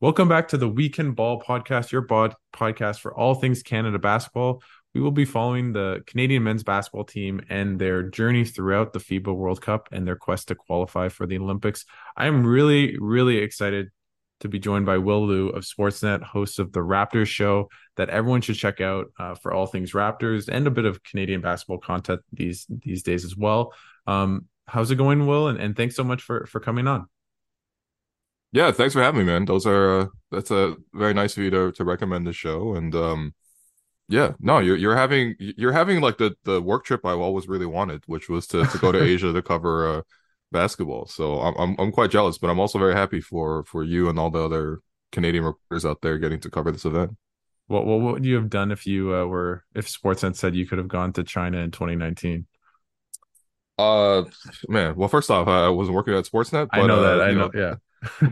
Welcome back to the Weekend Ball Podcast, your podcast for all things Canada basketball. We will be following the Canadian men's basketball team and their journey throughout the FIBA World Cup and their quest to qualify for the Olympics. I'm really, really excited to be joined by Will Lou of Sportsnet, host of the Raptors show that everyone should check out for all things Raptors and a bit of Canadian basketball content these days as well. How's it going, Will? And thanks so much for coming on. Yeah, thanks for having me, man. That's a very nice of you to recommend the show. And you're having like the work trip I've always really wanted, which was to go to Asia to cover basketball. So I'm quite jealous, but I'm also very happy for you and all the other Canadian reporters out there getting to cover this event. What would you have done if you if Sportsnet said you could have gone to China in 2019? Man. Well, first off, I wasn't working at Sportsnet. But, I know that. Yeah.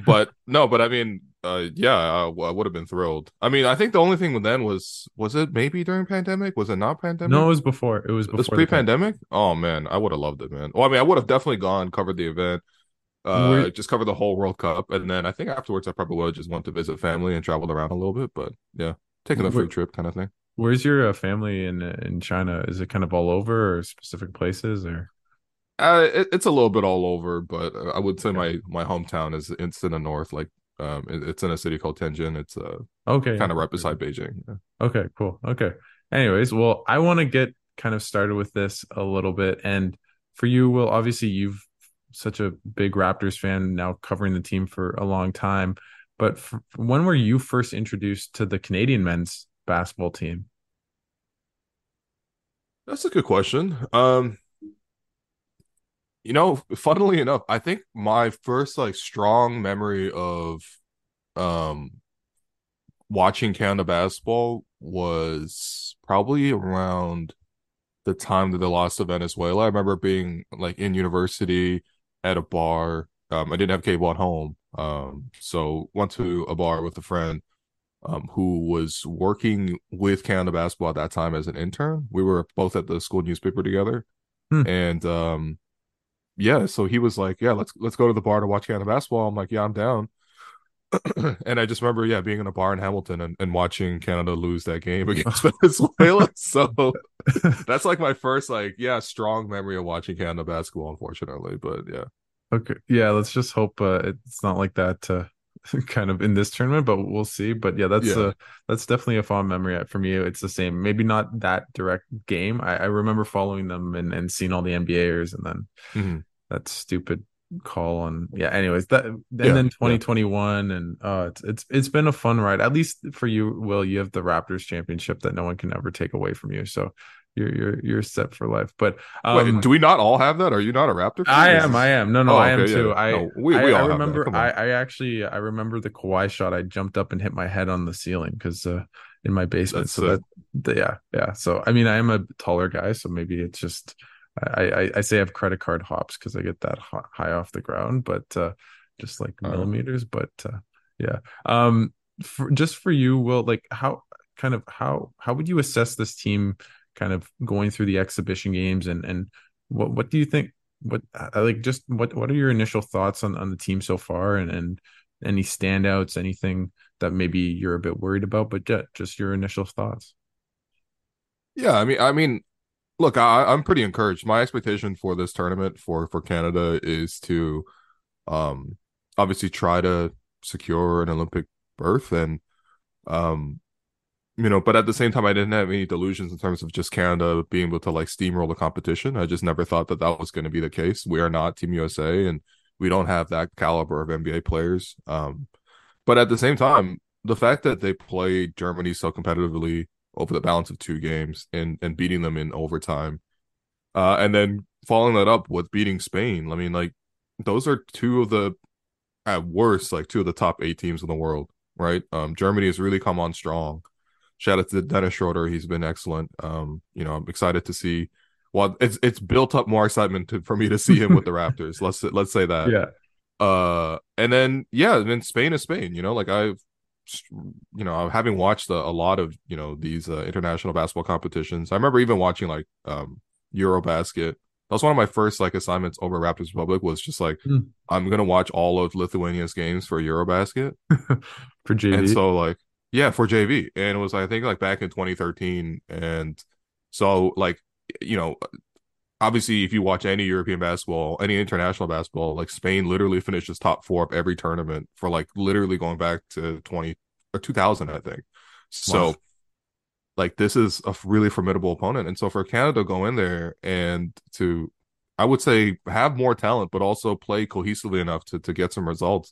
But no, but I mean, I would have been thrilled. I mean, I think the only thing then was it maybe during pandemic? Was it not pandemic? No, it was before. It was before. It was pre-pandemic. Oh man, I would have loved it, man. Well, I mean, I would have definitely gone, covered the event, just covered the whole World Cup, and then I think afterwards I probably would have just went to visit family and traveled around a little bit. But yeah, taking a free trip kind of thing. Where's your family in China? Is it kind of all over or specific places or? It's a little bit all over, but I would say my hometown is in the north. Like, it's in a city called Tianjin. It's kind of right beside Beijing. Yeah. Okay, cool. Okay. Anyways, well, I want to get kind of started with this a little bit. And for you, Will, obviously you've such a big Raptors fan now, covering the team for a long time. But when were you first introduced to the Canadian men's basketball team? That's a good question. You know, funnily enough, I think my first like strong memory of watching Canada basketball was probably around the time that they lost to Venezuela. I remember being like in university at a bar. I didn't have cable at home. So went to a bar with a friend who was working with Canada basketball at that time as an intern. We were both at the school newspaper together. And yeah, so he was like, yeah, let's go to the bar to watch Canada basketball. I'm like, yeah, I'm down. And I just remember, yeah, being in a bar in Hamilton and watching Canada lose that game against Venezuela. So that's like my first, like, yeah, strong memory of watching Canada basketball, unfortunately. But yeah. Okay. Yeah, let's just hope it's not like that kind of in this tournament, but we'll see. But yeah, that's definitely a fond memory for me. It's the same. Maybe not that direct game. I remember following them and seeing all the NBAers and then that stupid call on. Yeah. Anyways, then 2021 and it's been a fun ride. At least for you, Will, you have the Raptors championship that no one can ever take away from you. So you're set for life. But wait, do we not all have that? Are you not a Raptor fan? I am. No, I am too. Yeah. I remember. I remember the Kawhi shot. I jumped up and hit my head on the ceiling because in my basement. So I mean, I am a taller guy, so maybe it's just I say I have credit card hops because I get that high off the ground, but just like millimeters. But yeah, just for you, Will, like how would you assess this team? Kind of going through the exhibition games and what do you think? What are your initial thoughts on the team so far and any standouts, anything that maybe you're a bit worried about? But just your initial thoughts. Yeah, I mean, look, I'm pretty encouraged. My expectation for this tournament for Canada is to obviously try to secure an Olympic berth and you know, but at the same time, I didn't have any delusions in terms of just Canada being able to like steamroll the competition. I just never thought that was going to be the case. We are not Team USA, and we don't have that caliber of NBA players. But at the same time, the fact that they played Germany so competitively over the balance of two games and beating them in overtime, and then following that up with beating Spain. I mean, like those are two of the top eight teams in the world. right? Germany has really come on strong. Shout out to Dennis Schroeder. He's been excellent. You know, I'm excited to see. Well, it's built up more excitement for me to see him with the Raptors. Let's say that. Yeah. And then, yeah, and then Spain is Spain, you know, like having watched a lot of, you know, these international basketball competitions. I remember even watching like EuroBasket. That was one of my first like assignments over Raptors Republic, was just like, I'm going to watch all of Lithuania's games for EuroBasket. For JV. And so like, yeah, for JV. And it was, I think, like back in 2013. And so like, you know, obviously if you watch any European basketball, any international basketball, like Spain literally finishes top four of every tournament for like literally going back to 2000, I think. So wow. Like, this is a really formidable opponent. And so for Canada to go in there and to, I would say, have more talent, but also play cohesively enough to get some results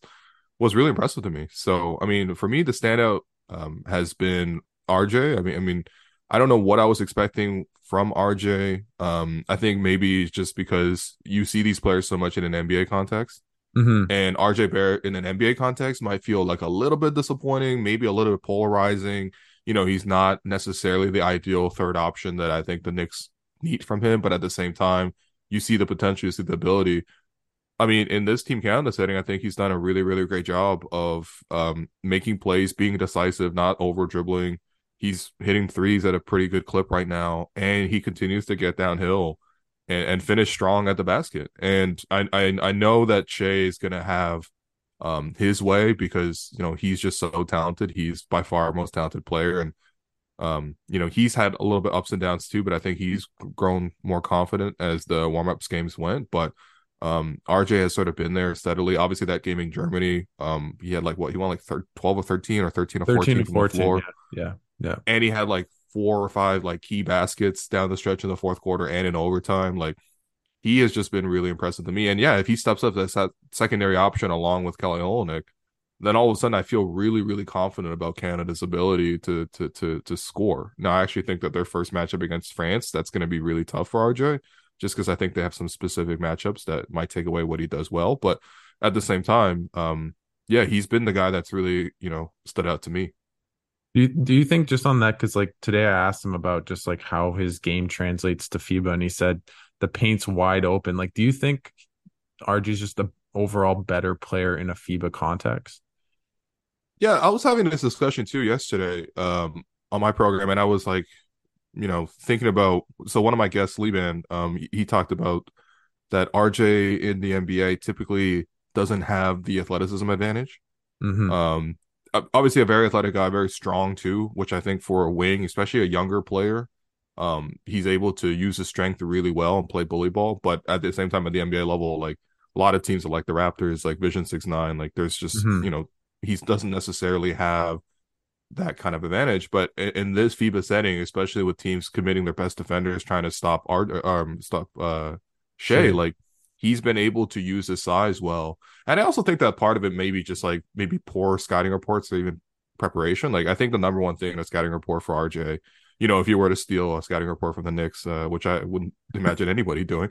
was really impressive to me. So, I mean, for me, the standout has been RJ. I mean, I don't know what I was expecting from RJ. I think maybe just because you see these players so much in an NBA context. Mm-hmm. And RJ Barrett in an NBA context might feel like a little bit disappointing, maybe a little bit polarizing. You know, he's not necessarily the ideal third option that I think the Knicks need from him. But at the same time, you see the potential, you see the ability. I mean, in this Team Canada setting, I think he's done a really, really great job of making plays, being decisive, not over-dribbling. He's hitting threes at a pretty good clip right now, and he continues to get downhill and finish strong at the basket. And I know that Shea is going to have his way, because, you know, he's just so talented. He's by far our most talented player, and you know, he's had a little bit ups and downs too, but I think he's grown more confident as the warm-ups games went. But RJ has sort of been there steadily. Obviously that game in Germany, he had like, what, he won like 12 or 13 or 13 or 14 from the floor. Yeah. And he had like 4 or 5 like key baskets down the stretch in the fourth quarter and in overtime. Like, he has just been really impressive to me. And yeah, if he steps up as that secondary option along with Kelly Olenek, then all of a sudden I feel really, really confident about Canada's ability to score. Now, I actually think that their first matchup against France, that's going to be really tough for RJ, just because I think they have some specific matchups that might take away what he does well. But at the same time, yeah, he's been the guy that's really, you know, stood out to me. Do you think, just on that, because like today I asked him about just like how his game translates to FIBA, and he said the paint's wide open. Like, do you think RG's just the overall better player in a FIBA context? Yeah, I was having this discussion too yesterday on my program, and I was like, you know, thinking about, so one of my guests, Liban, he talked about that RJ in the NBA typically doesn't have the athleticism advantage. Mm-hmm. Obviously a very athletic guy, very strong too, which I think for a wing, especially a younger player, he's able to use his strength really well and play bully ball. But at the same time, at the NBA level, like a lot of teams are like the Raptors, like Vision 6'9", like there's just, you know, he doesn't necessarily have that kind of advantage. But in this FIBA setting, especially with teams committing their best defenders, trying to stop Shea, like he's been able to use his size well. And I also think that part of it may be just like maybe poor scouting reports or even preparation. Like, I think the number one thing in a scouting report for RJ, you know, if you were to steal a scouting report from the Knicks, which I wouldn't imagine anybody doing,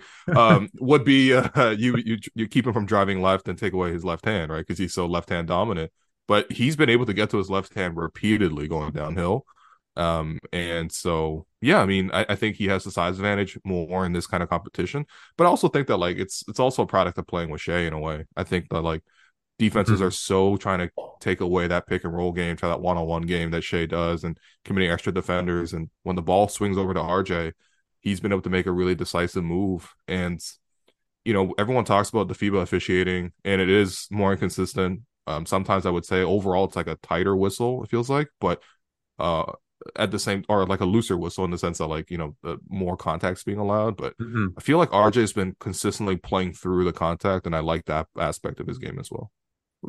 would be you keep him from driving left and take away his left hand, right? Because he's so left-hand dominant. But he's been able to get to his left hand repeatedly going downhill. And so, yeah, I mean, I think he has the size advantage more in this kind of competition. But I also think that, like, it's also a product of playing with Shea in a way. I think that, like, defenses are so trying to take away that pick and roll game, try that one-on-one game that Shea does, and committing extra defenders. And when the ball swings over to RJ, he's been able to make a really decisive move. And, you know, everyone talks about the FIBA officiating, and it is more inconsistent. Sometimes I would say overall it's like a tighter whistle, it feels like, but at the same, or like a looser whistle in the sense that, like, you know, more contacts being allowed. But I feel like RJ's been consistently playing through the contact, and I like that aspect of his game as well.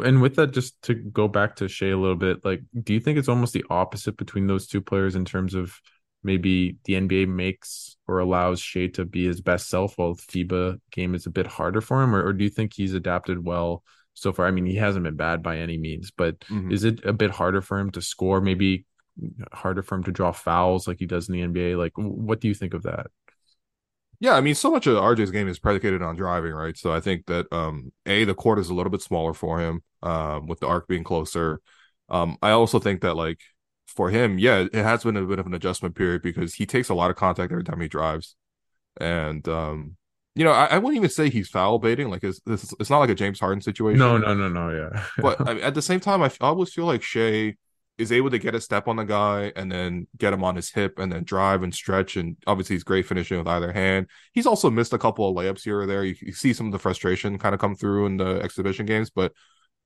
And with that, just to go back to Shea a little bit, like, do you think it's almost the opposite between those two players in terms of maybe the NBA makes or allows Shea to be his best self while the FIBA game is a bit harder for him? Or do you think he's adapted well so far? I mean, he hasn't been bad by any means, but is it a bit harder for him to score, maybe harder for him to draw fouls like he does in the NBA? Like, what do you think of that? Yeah, I mean, so much of RJ's game is predicated on driving, right? So I think that the court is a little bit smaller for him, with the arc being closer. I also think that, like, for him, yeah, it has been a bit of an adjustment period because he takes a lot of contact every time he drives. And, you know, I wouldn't even say he's foul baiting. Like, it's not like a James Harden situation. No. Yeah. But I mean, at the same time, I always feel like Shea is able to get a step on the guy and then get him on his hip and then drive and stretch. And obviously, he's great finishing with either hand. He's also missed a couple of layups here or there. You see some of the frustration kind of come through in the exhibition games. But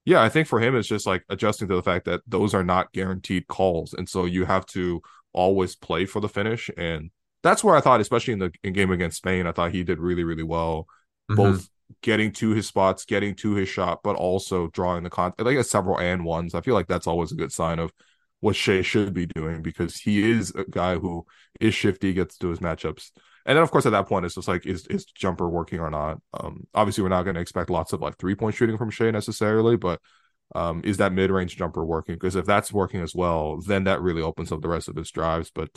yeah, I think for him, it's just like adjusting to the fact that those are not guaranteed calls. And so you have to always play for the finish. And that's where I thought, especially in the game against Spain, I thought he did really, really well, both getting to his spots, getting to his shot, but also drawing the contact. Like, several and ones. I feel like that's always a good sign of what Shea should be doing because he is a guy who is shifty, gets to his matchups. And then, of course, at that point, it's just like, is jumper working or not? Obviously, we're not going to expect lots of, like, three-point shooting from Shea necessarily, but is that mid-range jumper working? Because if that's working as well, then that really opens up the rest of his drives. But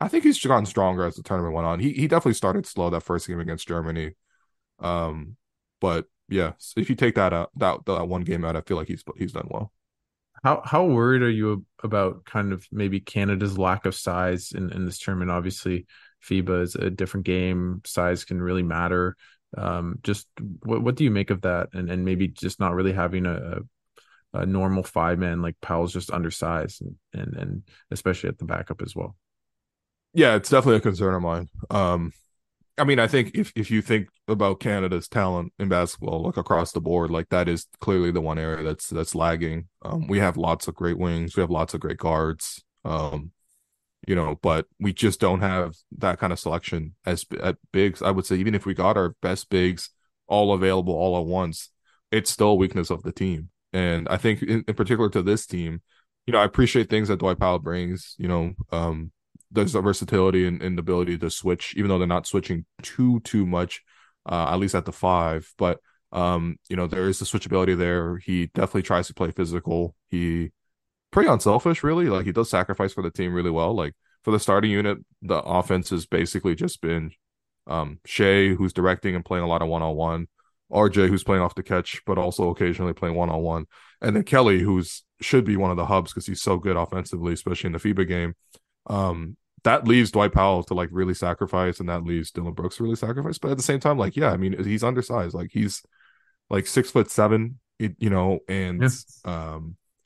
I think he's gotten stronger as the tournament went on. He definitely started slow that first game against Germany. But, yeah, so if you take that out, that one game out, I feel like he's done well. How worried are you about kind of maybe Canada's lack of size in this tournament? Obviously, FIBA is a different game. Size can really matter. Just what do you make of that? And maybe just not really having a normal five-man, like Powell's just undersized, and especially at the backup as well. Yeah, it's definitely a concern of mine. I mean, I think if you think about Canada's talent in basketball, like across the board, like that is clearly the one area that's lagging. We have lots of great wings. We have lots of great guards. You know, but we just don't have that kind of selection as at bigs. I would say even if we got our best bigs all available all at once, it's still a weakness of the team. And I think in particular to this team, you know, I appreciate things that Dwight Powell brings. You know, there's a versatility and ability to switch, even though they're not switching too much, at least at the five. But, you know, there is the switchability there. He definitely tries to play physical. He pretty unselfish, really. Like, he does sacrifice for the team really well. Like, for the starting unit, the offense has basically just been Shea, who's directing and playing a lot of one-on-one, RJ, who's playing off the catch but also occasionally playing one-on-one, and then Kelly, who's should be one of the hubs because he's so good offensively, especially in the FIBA game. That leaves Dwight Powell to, like, really sacrifice, and that leaves Dylan Brooks to really sacrifice. But at the same time, like, yeah, I mean, he's undersized. Like, he's like 6'7", you know, and yes.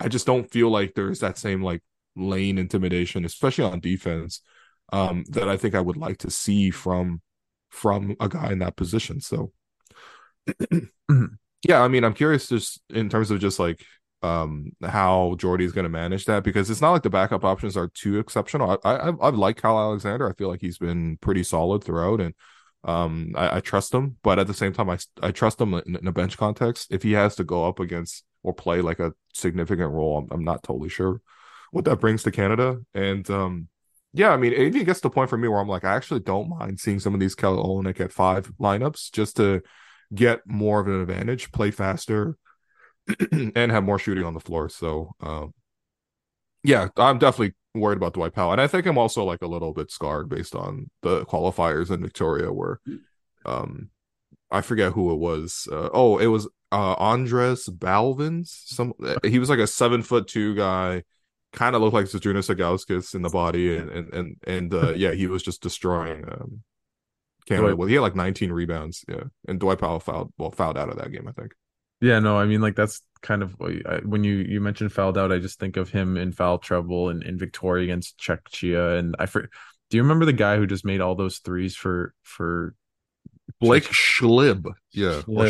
I just don't feel like there's that same, like, lane intimidation, especially on defense, that I think I would like to see from a guy in that position. So, yeah, I mean, I'm curious just in terms of just, like, how Jordi's going to manage that, because it's not like the backup options are too exceptional. I've liked Kyle Alexander. I feel like he's been pretty solid throughout, and I trust him. But at the same time, I trust him in a bench context. If he has to go up against or play like a significant role, I'm not totally sure what that brings to Canada. And yeah, I mean, it even gets to the point for me where I'm like, I actually don't mind seeing some of these Kelly Olenek at five lineups just to get more of an advantage, play faster, and have more shooting on the floor. So yeah, I'm definitely worried about Dwight Powell, and I think I'm also, like, a little bit scarred based on the qualifiers in Victoria, where I forget who it was. It was Andres Balvins. He was like a 7'2" guy, kind of looked like Zdrunas Sagauskas in the body, and yeah, he was just destroying Canada. Well, he had like 19 rebounds, yeah. And Dwight Powell fouled out of that game, I think. Yeah, no, I mean, like, that's kind of when you mentioned fouled out, I just think of him in foul trouble in Victoria against Czechia, and do you remember the guy who just made all those threes for? Blake Schlib, yeah, Schlib, or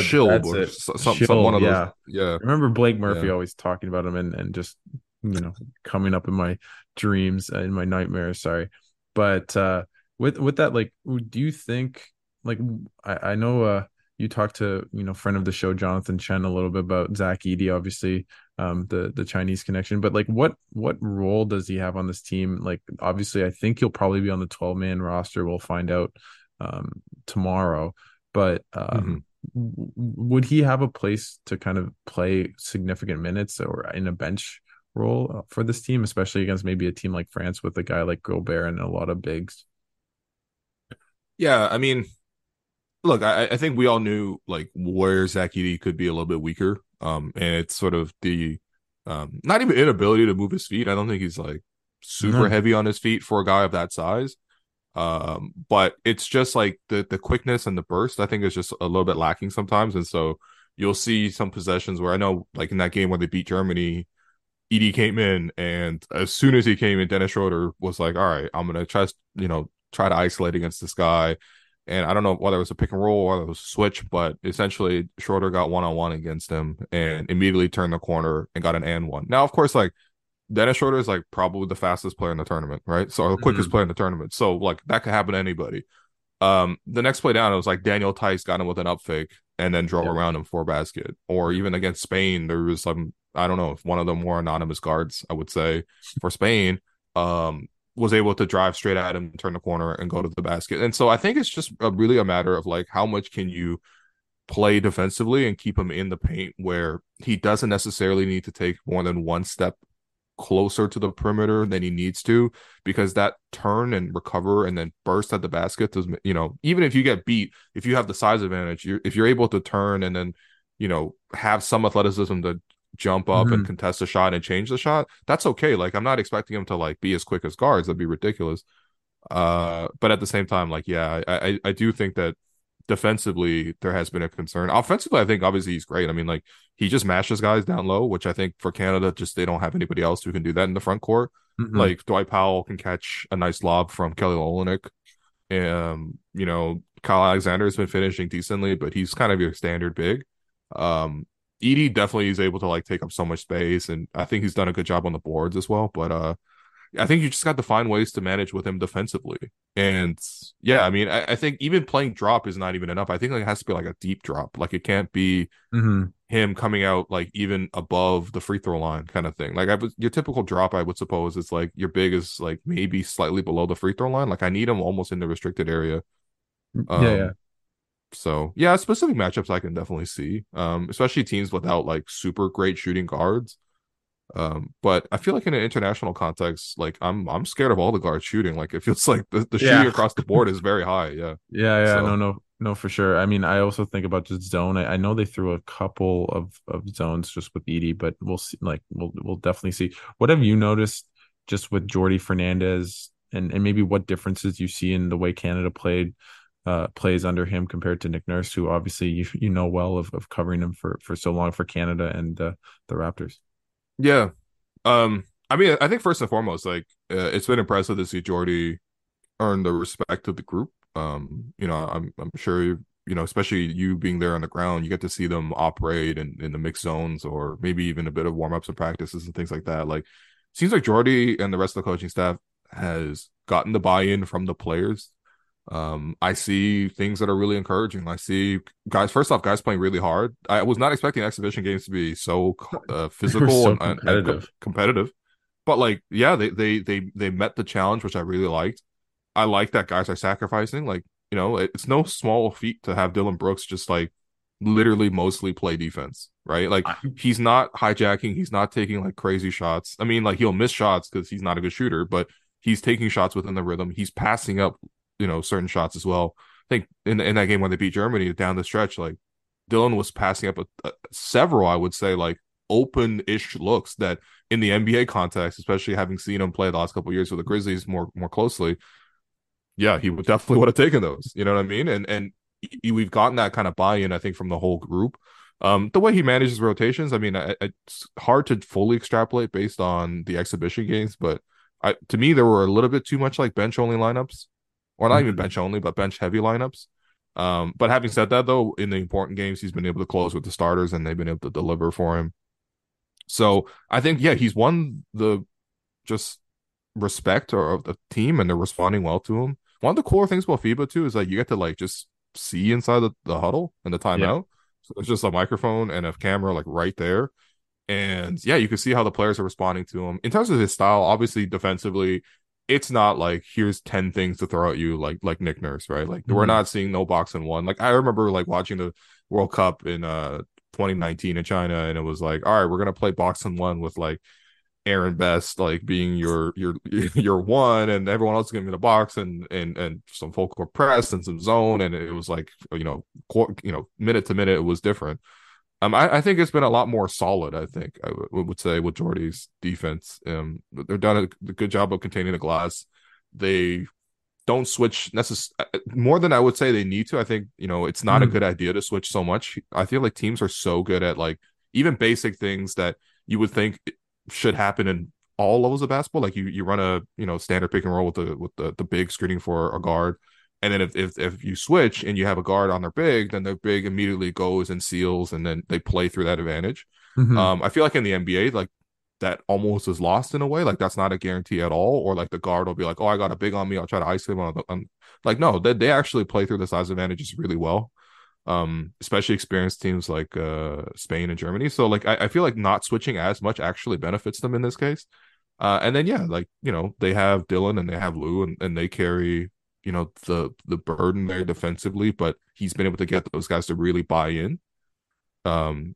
Shilb, or some one of those. Yeah. Yeah, I remember Blake Murphy always talking about him and just, you know, coming up in my dreams, in my nightmares. Sorry, but with that, like, do you think, like, I know you talked to, you know, friend of the show Jonathan Chen a little bit about Zach Edey, obviously the Chinese connection, but, like, what role does he have on this team? Like, obviously, I think he'll probably be on the 12-man roster. We'll find out tomorrow, but would he have a place to kind of play significant minutes or in a bench role for this team, especially against maybe a team like France with a guy like Gobert and a lot of bigs? Yeah, I mean, look, I think we all knew, like, where Zach Edey could be a little bit weaker, and it's sort of the Not even inability to move his feet. I don't think he's like super heavy on his feet for a guy of that size. But it's just like the quickness and the burst, I think, is just a little bit lacking sometimes. And so you'll see some possessions where I know, like in that game where they beat Germany, Edey came in, and as soon as he came in, Dennis Schroeder was like, all right, I'm going to try to isolate against this guy. And I don't know whether it was a pick and roll or whether it was a switch, but essentially Schroeder got one-on-one against him and immediately turned the corner and got an and one. Now, of course, like Dennis Schroeder is like probably the fastest player in the tournament, right? So the quickest player in the tournament. So like that could happen to anybody. The next play down, it was like Daniel Tice got him with an up fake and then drove around him for a basket. Or even against Spain, there was some, I don't know, if one of the more anonymous guards, I would say, for Spain, was able to drive straight at him, turn the corner, and go to the basket. And so I think it's just really a matter of like how much can you play defensively and keep him in the paint where he doesn't necessarily need to take more than one step closer to the perimeter than he needs to, because that turn and recover and then burst at the basket does, you know, even if you get beat, if you have the size advantage, if you're able to turn and then, you know, have some athleticism to jump up and contest a shot and change the shot, that's okay. Like, I'm not expecting him to like be as quick as guards. That'd be ridiculous. But at the same time, like, yeah, I do think that defensively there has been a concern. Offensively, I think obviously he's great. I mean, like, he just mashes guys down low, which I think for Canada, just they don't have anybody else who can do that in the front court. Like Dwight Powell can catch a nice lob from Kelly Olenek. You know, Kyle Alexander has been finishing decently, but he's kind of your standard big. Edey definitely is able to like take up so much space, and I think he's done a good job on the boards as well. But I think you just got to find ways to manage with him defensively. And yeah, I mean, I think even playing drop is not even enough. I think like, it has to be like a deep drop. Like, it can't be him coming out like even above the free throw line kind of thing. Like, your typical drop, I would suppose, is like your big is like maybe slightly below the free throw line. Like, I need him almost in the restricted area. So yeah, specific matchups I can definitely see, especially teams without like super great shooting guards. But I feel like in an international context, like I'm scared of all the guards shooting. Like, it feels like the shooting across the board is very high. So. No, for sure. I mean, I also think about just zone. I know they threw a couple of zones just with Edey, but we'll see. Like, we'll definitely see. What have you noticed just with Jordi Fernandez and maybe what differences you see in the way Canada plays under him compared to Nick Nurse, who obviously you know well of covering him for so long for Canada and the Raptors? Yeah. I mean, I think first and foremost, like, it's been impressive to see Jordi earn the respect of the group. You know, I'm sure, you know, especially you being there on the ground, you get to see them operate in the mixed zones or maybe even a bit of warm-ups and practices and things like that. Like, seems like Jordi and the rest of the coaching staff has gotten the buy-in from the players. I see things that are really encouraging. I see guys, first off, guys playing really hard. I was not expecting exhibition games to be so physical and competitive, but like, yeah, they met the challenge, which I really liked. I like that guys are sacrificing. Like, you know, it's no small feat to have Dylan Brooks just like literally mostly play defense, right? Like, he's not hijacking. He's not taking like crazy shots. I mean, like, he'll miss shots because he's not a good shooter, but he's taking shots within the rhythm. He's passing up, you know, certain shots as well. I think in that game when they beat Germany down the stretch, like, Dylan was passing up several, I would say, like, open-ish looks that in the NBA context, especially having seen him play the last couple of years with the Grizzlies more closely, yeah, he would definitely would have taken those. You know what I mean? And we've gotten that kind of buy-in, I think, from the whole group. The way he manages rotations, I mean, it's hard to fully extrapolate based on the exhibition games, but to me, there were a little bit too much like bench-only lineups. Or not even bench only, but bench heavy lineups. But having said that, though, in the important games, he's been able to close with the starters and they've been able to deliver for him. So I think, yeah, he's won the just respect of the team and they're responding well to him. One of the cooler things about FIBA, too, is that you get to like just see inside the huddle and the timeout. Yeah. So it's just a microphone and a camera like right there. And yeah, you can see how the players are responding to him. In terms of his style, obviously defensively, it's not like here's 10 things to throw at you like Nick Nurse, right? Like we're not seeing no box in one. Like I remember like watching the World Cup in 2019 in China, and it was like, all right, we're gonna play box in one with like Aaron Best like being your one, and everyone else is gonna be in the box and some full court press and some zone, and it was like minute to minute it was different. I think it's been a lot more solid, I think, I would say, with Jordy's defense. They've done a good job of containing the glass. They don't switch more than I would say they need to. I think, you know, it's not a good idea to switch so much. I feel like teams are so good at, like, even basic things that you would think should happen in all levels of basketball. Like you run a, you know, standard pick and roll with the big screening for a guard. And then if you switch and you have a guard on their big, then their big immediately goes and seals, and then they play through that advantage. Mm-hmm. I feel like in the NBA, like, that almost is lost in a way. Like, that's not a guarantee at all. Or like the guard will be like, oh, I got a big on me, I'll try to ice him on. Like, no, they actually play through the size advantages really well. Especially experienced teams like Spain and Germany. So like, I feel like not switching as much actually benefits them in this case. And then, yeah, like, you know, they have Dylan and they have Lou, and they carry, you know, the burden there defensively, but he's been able to get those guys to really buy in,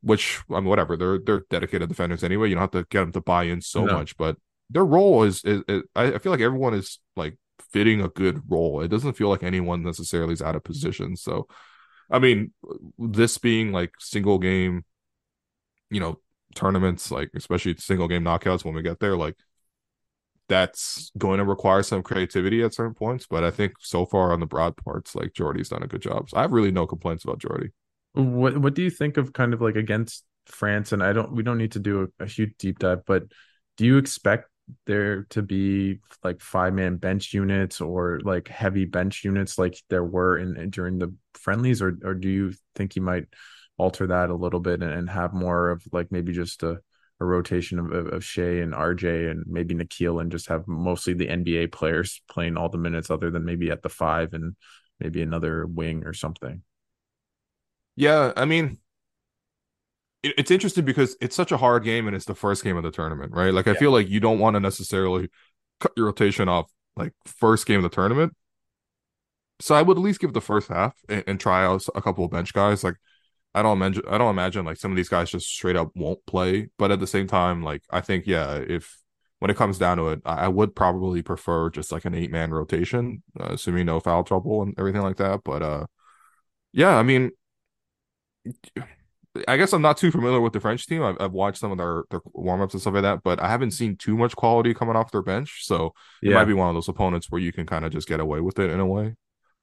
which, I mean, whatever, they're dedicated defenders anyway. You don't have to get them to buy in so much, but their role is I feel like everyone is, like, fitting a good role. It doesn't feel like anyone necessarily is out of position. So, I mean, this being, like, single game, you know, tournaments, like, especially single game knockouts when we get there, like, that's going to require some creativity at certain points, but I think so far on the broad parts, like, Jordy's done a good job. So I have really no complaints about Jordy. What do you think of kind of like against France? And we don't need to do a huge deep dive, but do you expect there to be like 5-man bench units or like heavy bench units like there were during the friendlies, or do you think he might alter that a little bit and have more of like maybe just a rotation of Shea and RJ and maybe Nikhil, and just have mostly the NBA players playing all the minutes other than maybe at the 5 and maybe another wing or something? Yeah, I mean, it's interesting because it's such a hard game and it's the first game of the tournament, right? Like, I feel like you don't want to necessarily cut your rotation off like first game of the tournament. So I would at least give the first half and try out a couple of bench guys. Like, I don't imagine like some of these guys just straight up won't play, but at the same time, like, I think, yeah, if when it comes down to it, I would probably prefer just like an 8-man rotation, assuming no foul trouble and everything like that. But yeah, I mean, I guess I'm not too familiar with the French team. I've watched some of their warm-ups and stuff like that, but I haven't seen too much quality coming off their bench. So it might be one of those opponents where you can kind of just get away with it in a way.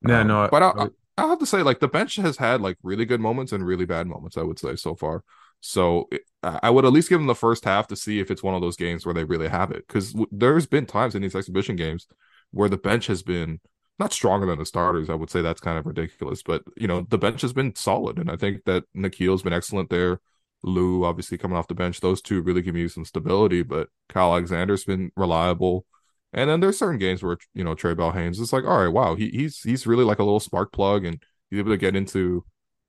Yeah, no. But I have to say, like, the bench has had like really good moments and really bad moments, I would say, so far. So I would at least give them the first half to see if it's one of those games where they really have it. Because there's been times in these exhibition games where the bench has been not stronger than the starters. I would say that's kind of ridiculous, but, you know, the bench has been solid. And I think that Nikhil's been excellent there. Lou, obviously, coming off the bench. Those two really give you some stability, but Kyle Alexander's been reliable. And then there's certain games where, you know, Trey Bell-Haynes is like, all right, wow, he's really like a little spark plug, and he's able to get into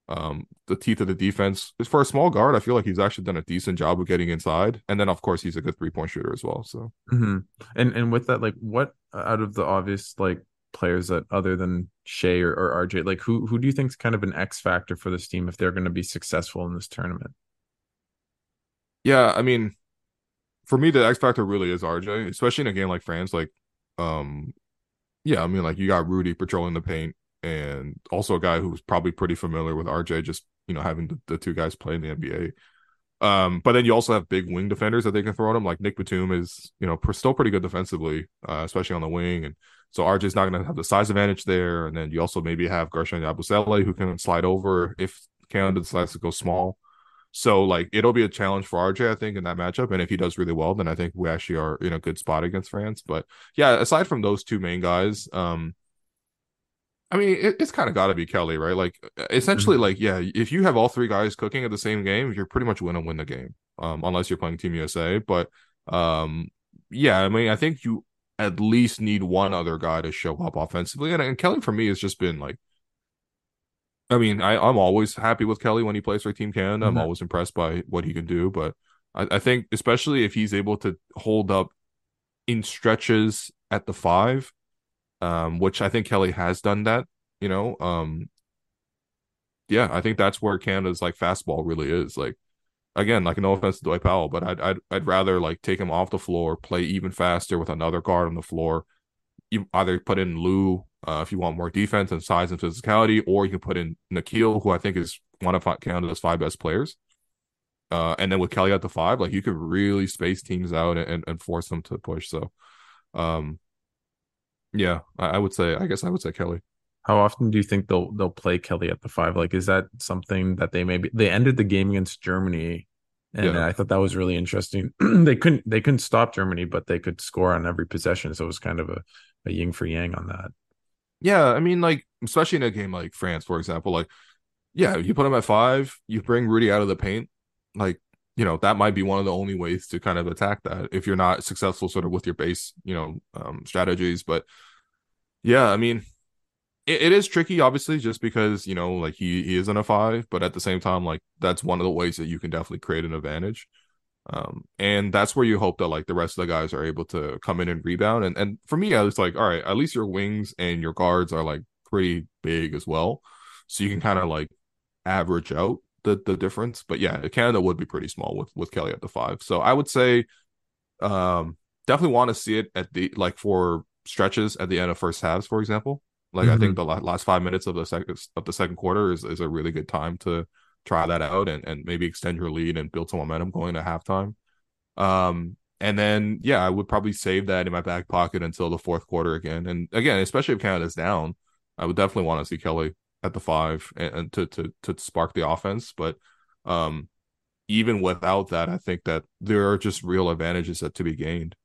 the teeth of the defense. For a small guard, I feel like he's actually done a decent job of getting inside. And then, of course, he's a good three-point shooter as well. So, and with that, like, what out of the obvious like players that other than Shea or RJ, like who do you think is kind of an X factor for this team if they're going to be successful in this tournament? Yeah, I mean, for me, the X factor really is RJ, especially in a game like France. Like, yeah, I mean, like, you got Rudy patrolling the paint, and also a guy who's probably pretty familiar with RJ, just, you know, having the two guys play in the NBA. But then you also have big wing defenders that they can throw at him. Like, Nick Batum is, you know, still pretty good defensively, especially on the wing. And so RJ's not going to have the size advantage there. And then you also maybe have Gershon Yabusele, who can slide over if Canada decides to go small. So, like, it'll be a challenge for RJ, I think, in that matchup. And if he does really well, then I think we actually are in a good spot against France. But, yeah, aside from those two main guys, I mean, it's kind of got to be Kelly, right? Like, essentially, like, yeah, if you have all three guys cooking at the same game, you're pretty much going to win the game, unless you're playing Team USA. But, yeah, I mean, I think you at least need one other guy to show up offensively. And Kelly, for me, has just been, like, I mean, I'm always happy with Kelly when he plays for Team Canada. I'm always impressed by what he can do. But I think especially if he's able to hold up in stretches at the 5, which I think Kelly has done that, you know. Yeah, I think that's where Canada's, like, fastball really is. Like, again, like, no offense to Dwight Powell, but I'd rather, like, take him off the floor, play even faster with another guard on the floor. You either put in Lou, if you want more defense and size and physicality, or you can put in Nikhil, who I think is one of Canada's 5 best players. And then with Kelly at the five, like you could really space teams out and force them to push. So, yeah, I would say Kelly. How often do you think they'll play Kelly at the five? Like, is that something that they maybe they ended the game against Germany? And yeah. I thought that was really interesting. They couldn't stop Germany, but they could score on every possession. So it was kind of a yin for yang on that. Yeah, I mean, like, especially in a game like France, for example, like, yeah, you put them at five, you bring Rudy out of the paint. Like, you know, that might be one of the only ways to kind of attack that if you're not successful sort of with your base, you know, strategies. But yeah, I mean, it is tricky, obviously, just because, you know, like he isn't a five, but at the same time, like that's one of the ways that you can definitely create an advantage. And that's where you hope that like the rest of the guys are able to come in and rebound. And for me, I was like, all right, at least your wings and your guards are like pretty big as well. So you can kind of like average out the difference. But yeah, Canada would be pretty small with Kelly at the five. So I would say definitely want to see it at the like for stretches at the end of first halves, for example. Like I think the last 5 minutes of the second quarter is a really good time to try that out and maybe extend your lead and build some momentum going to halftime. And then, yeah, I would probably save that in my back pocket until the fourth quarter again. And again, especially if Canada's down, I would definitely want to see Kelly at the five and to spark the offense. But even without that, I think that there are just real advantages that to be gained.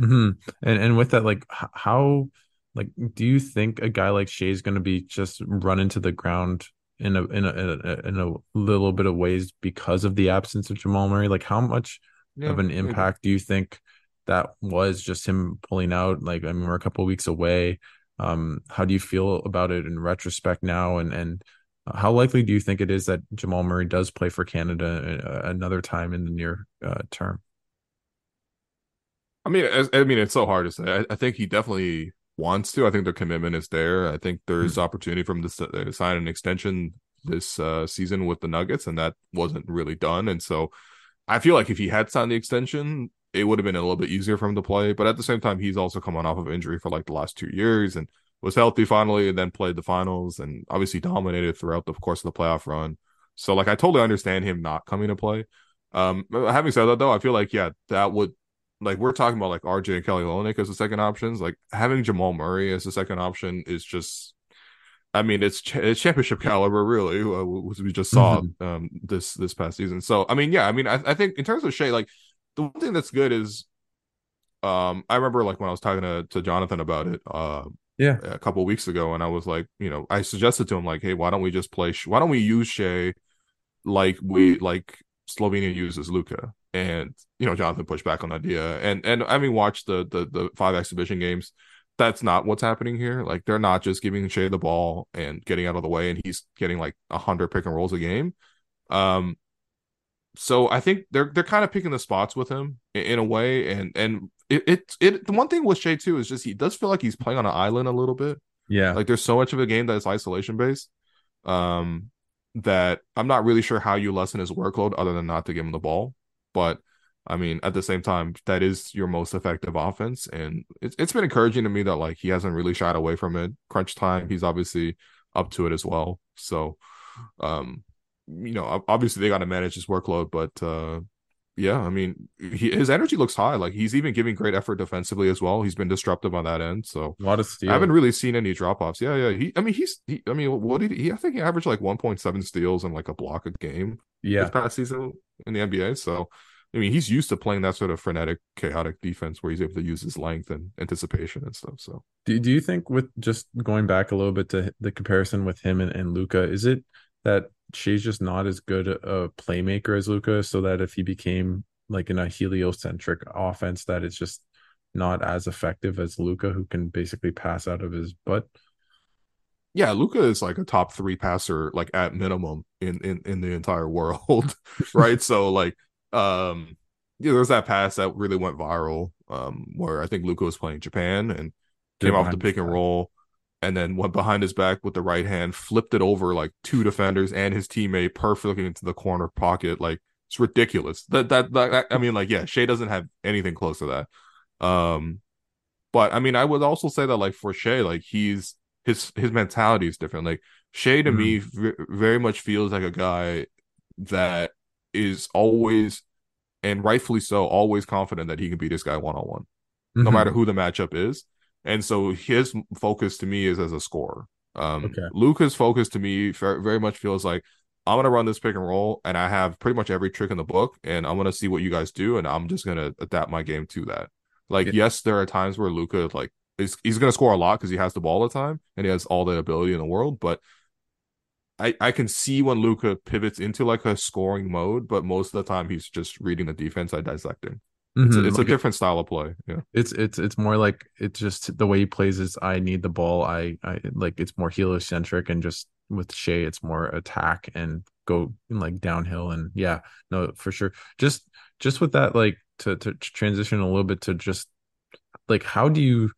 Mm-hmm. And with that, like how... Like, do you think a guy like Shea is going to be just run into the ground in a little bit of ways because of the absence of Jamal Murray? Like, how much of an impact do you think that was just him pulling out? Like, I mean, we're a couple of weeks away. How do you feel about it in retrospect now? And how likely do you think it is that Jamal Murray does play for Canada another time in the near term? I mean, it's so hard to say. I think he definitely wants to. I think their commitment is there. I think there's opportunity for him to sign an extension this season with the Nuggets, and that wasn't really done. And so I feel like if he had signed the extension, it would have been a little bit easier for him to play. But at the same time, he's also coming off of injury for like the last 2 years and was healthy finally and then played the finals and obviously dominated throughout the course of the playoff run. So like I totally understand him not coming to play. Having said that, though, I feel like, yeah, that would... Like we're talking about like RJ and Kelly Olenek as the second options, like having Jamal Murray as the second option is just, I mean, it's championship caliber, really, which we just saw this past season. So, I mean, yeah, I mean, I think in terms of Shea, like the one thing that's good is, I remember like when I was talking to Jonathan about it, a couple of weeks ago, and I was like, you know, I suggested to him like, hey, why don't we just play? Why don't we use Shea like Slovenia uses Luka? And, you know, Jonathan pushed back on the idea. And I mean, watch the five exhibition games. That's not what's happening here. Like, they're not just giving Shea the ball and getting out of the way, and he's getting like 100 pick and rolls a game. So I think they're kind of picking the spots with him in a way. And the one thing with Shea, too, is just he does feel like he's playing on an island a little bit. Yeah. Like, there's so much of a game that is isolation-based. That I'm not really sure how you lessen his workload other than not to give him the ball. But, I mean, at the same time, that is your most effective offense. And it's been encouraging to me that, like, he hasn't really shied away from it. Crunch time, he's obviously up to it as well. So, you know, obviously they got to manage his workload. But, yeah, I mean, his energy looks high. Like, he's even giving great effort defensively as well. He's been disruptive on that end. So, a lot of steals. I haven't really seen any drop-offs. Yeah. I think he averaged, like, 1.7 steals and, like, a block a game. Yeah, this past season in the NBA. So, I mean, he's used to playing that sort of frenetic, chaotic defense where he's able to use his length and anticipation and stuff. So, do you think, with just going back a little bit to the comparison with him and Luka, is it that Shea's just not as good a playmaker as Luka, so that if he became like in a heliocentric offense, that it's just not as effective as Luka, who can basically pass out of his butt? Yeah, Luka is like a top three passer, like at minimum in the entire world, right? So like, there's that pass that really went viral, where I think Luka was playing Japan and came off the pick and roll, and then went behind his back with the right hand, flipped it over like two defenders and his teammate perfectly into the corner pocket. Like, it's ridiculous. That I mean, like, yeah, Shea doesn't have anything close to that. But I mean, I would also say that like for Shea, like his mentality is different. Like, Shea to me very much feels like a guy that is always, and rightfully so, always confident that he can beat this guy one-on-one, no matter who the matchup is. And so his focus to me is as a scorer. Luka's focus to me very much feels like, I'm going to run this pick and roll, and I have pretty much every trick in the book, and I'm going to see what you guys do, and I'm just going to adapt my game to that. Like, yes, there are times where Luka, like, he's going to score a lot because he has the ball all the time, and he has all the ability in the world, but I can see when Luka pivots into, like, a scoring mode, but most of the time he's just reading the defense and dissecting. It's like a different style of play. Yeah, it's more like, it's just the way he plays is, I need the ball. I like, it's more heliocentric, and just with Shea, it's more attack and go like downhill. And yeah, no, for sure. Just with that, like to transition a little bit to just like, how do you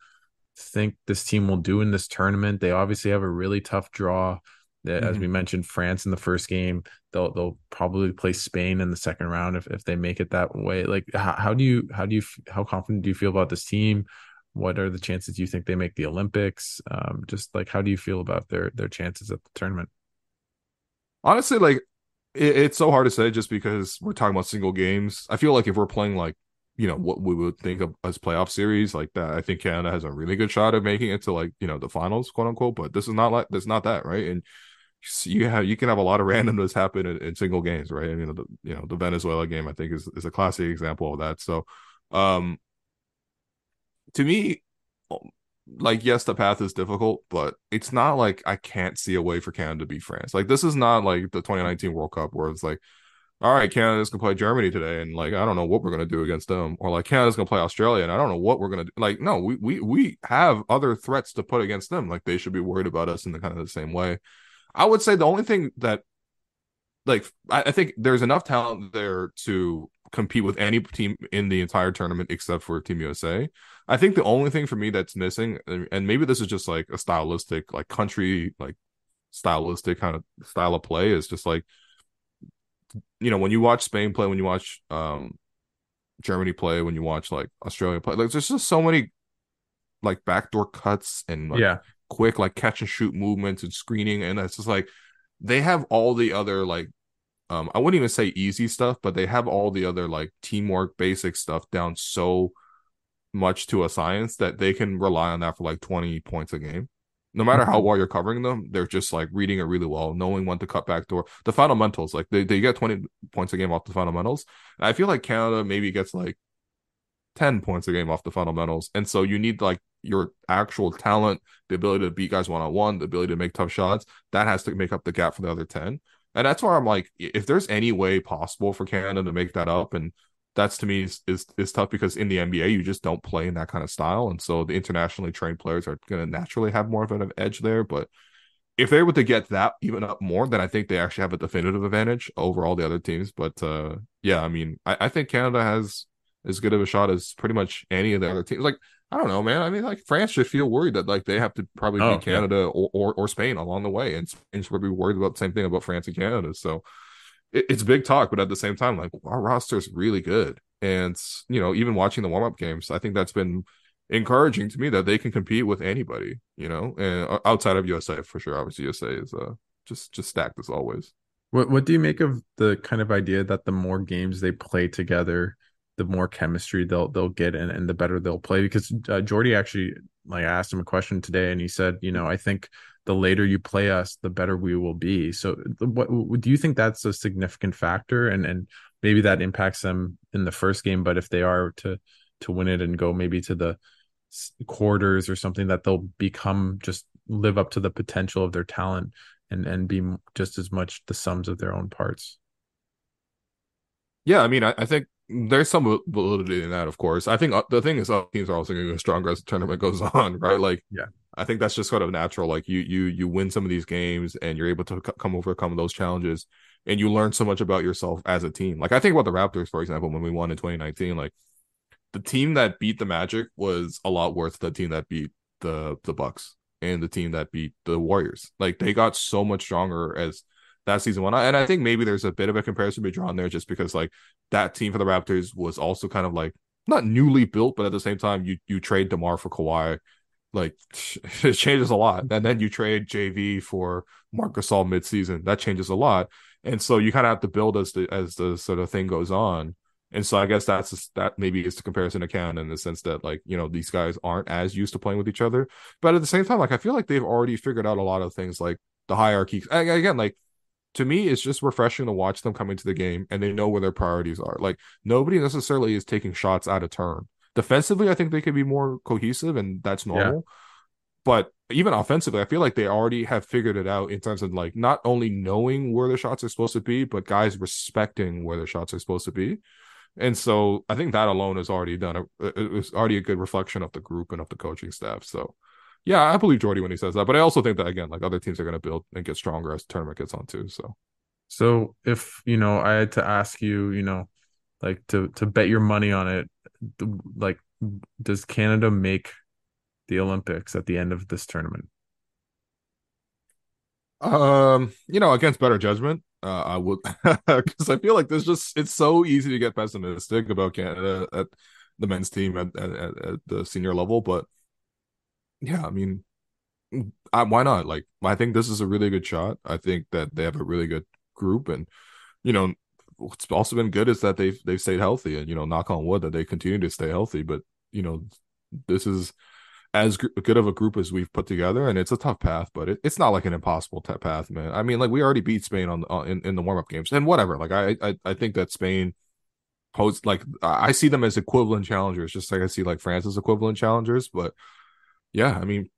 think this team will do in this tournament? They obviously have a really tough draw. As we mentioned, France in the first game, they'll probably play Spain in the second round if they make it that way. Like, how confident do you feel about this team? What are the chances you think they make the Olympics? Just like, how do you feel about their chances at the tournament? Honestly, like it's so hard to say just because we're talking about single games. I feel like if we're playing like, you know, what we would think of as playoff series like that, I think Canada has a really good shot of making it to, like, you know, the finals, quote unquote. But this is not like, that's not that, right? And you can have a lot of randomness happen in single games, right? I mean, the Venezuela game, I think, is a classic example of that. So, to me, like, yes, the path is difficult, but it's not like I can't see a way for Canada to beat France. Like, this is not like the 2019 World Cup where it's like, all right, Canada's gonna play Germany today, and like I don't know what we're gonna do against them, or like Canada's gonna play Australia, and I don't know what we're gonna do. Like, no, we have other threats to put against them. Like, they should be worried about us in the kind of the same way. I would say the only thing that, like, I think there's enough talent there to compete with any team in the entire tournament except for Team USA. I think the only thing for me that's missing, and maybe this is just like a stylistic, like country, like stylistic kind of style of play, is just like, you know, when you watch Spain play, when you watch Germany play, when you watch like Australia play, like there's just so many like backdoor cuts and like, quick like catch and shoot movements and screening, and it's just like they have all the other like I wouldn't even say easy stuff, but they have all the other like teamwork basic stuff down so much to a science that they can rely on that for like 20 points a game. No matter how well you're covering them, they're just like reading it really well, knowing when to cut back door. The fundamentals, like they get 20 points a game off the fundamentals. And I feel like Canada maybe gets like 10 points a game off the fundamentals. And so you need like your actual talent, the ability to beat guys one-on-one, the ability to make tough shots. That has to make up the gap for the other 10. And that's where I'm like, if there's any way possible for Canada to make that up, and that's to me is tough because in the NBA, you just don't play in that kind of style. And so the internationally trained players are going to naturally have more of an edge there. But if they're able to get that even up more, then I think they actually have a definitive advantage over all the other teams. But yeah, I mean, I think Canada has as good of a shot as pretty much any of the other teams. Like, I don't know, man. I mean, like France should feel worried that like they have to probably beat Canada or Spain along the way. And Spain should be worried about the same thing about France and Canada. So it's big talk, but at the same time, like our roster is really good. And, you know, even watching the warm-up games, I think that's been encouraging to me that they can compete with anybody, you know, and outside of USA for sure. Obviously USA is just stacked as always. What do you make of the kind of idea that the more games they play together, the more chemistry they'll get and the better they'll play? Because Jordi actually, like, I asked him a question today and he said, you know, I think the later you play us, the better we will be. So what do you think that's a significant factor? And maybe that impacts them in the first game, but if they are to win it and go maybe to the quarters or something, that they'll become, just live up to the potential of their talent and be just as much the sums of their own parts. Yeah, I mean, I think there's some validity in that, of course. I think the thing is, teams are also going to get stronger as the tournament goes on, right? Like, yeah. I think that's just sort of natural. Like you win some of these games and you're able to overcome those challenges, and you learn so much about yourself as a team. Like I think about the Raptors, for example, when we won in 2019, like the team that beat the Magic was a lot worse than the team that beat the Bucks and the team that beat the Warriors. Like they got so much stronger as that season went on. And I think maybe there's a bit of a comparison to be drawn there just because like that team for the Raptors was also kind of like not newly built, but at the same time you trade DeMar for Kawhi. Like it changes a lot, and then you trade JV for Marc Gasol midseason. That changes a lot, And so you kind of have to build as the sort of thing goes on. And so I guess that maybe is the comparison account in the sense that, like, you know, these guys aren't as used to playing with each other. But at the same time, like, I feel like they've already figured out a lot of things, like the hierarchy. And again, like, to me, it's just refreshing to watch them come into the game and they know where their priorities are. Like, nobody necessarily is taking shots out of turn. Defensively, I think they could be more cohesive, and that's normal. Yeah. But even offensively, I feel like they already have figured it out in terms of, like, not only knowing where their shots are supposed to be, but guys respecting where their shots are supposed to be. And so I think that alone is already done. It was already a good reflection of the group and of the coaching staff. So, yeah, I believe Jordi when he says that. But I also think that, again, like, other teams are going to build and get stronger as the tournament gets on too. So if, you know, I had to ask you, you know, like, to bet your money on it, like, does Canada make the Olympics at the end of this tournament? You know, against better judgment, I would, because I feel like there's just, it's so easy to get pessimistic about Canada at the men's team at the senior level. But yeah, I mean, why not? Like, I think this is a really good shot. I think that they have a really good group, and, you know, what's also been good is that they've stayed healthy, and, you know, knock on wood that they continue to stay healthy. But, you know, this is as good of a group as we've put together, and it's a tough path, but it's not like an impossible path, man. I mean, like, we already beat Spain in the warm-up games and whatever. Like, I think that Spain holds, like, I see them as equivalent challengers, just like I see, like, France as equivalent challengers. But yeah, I mean,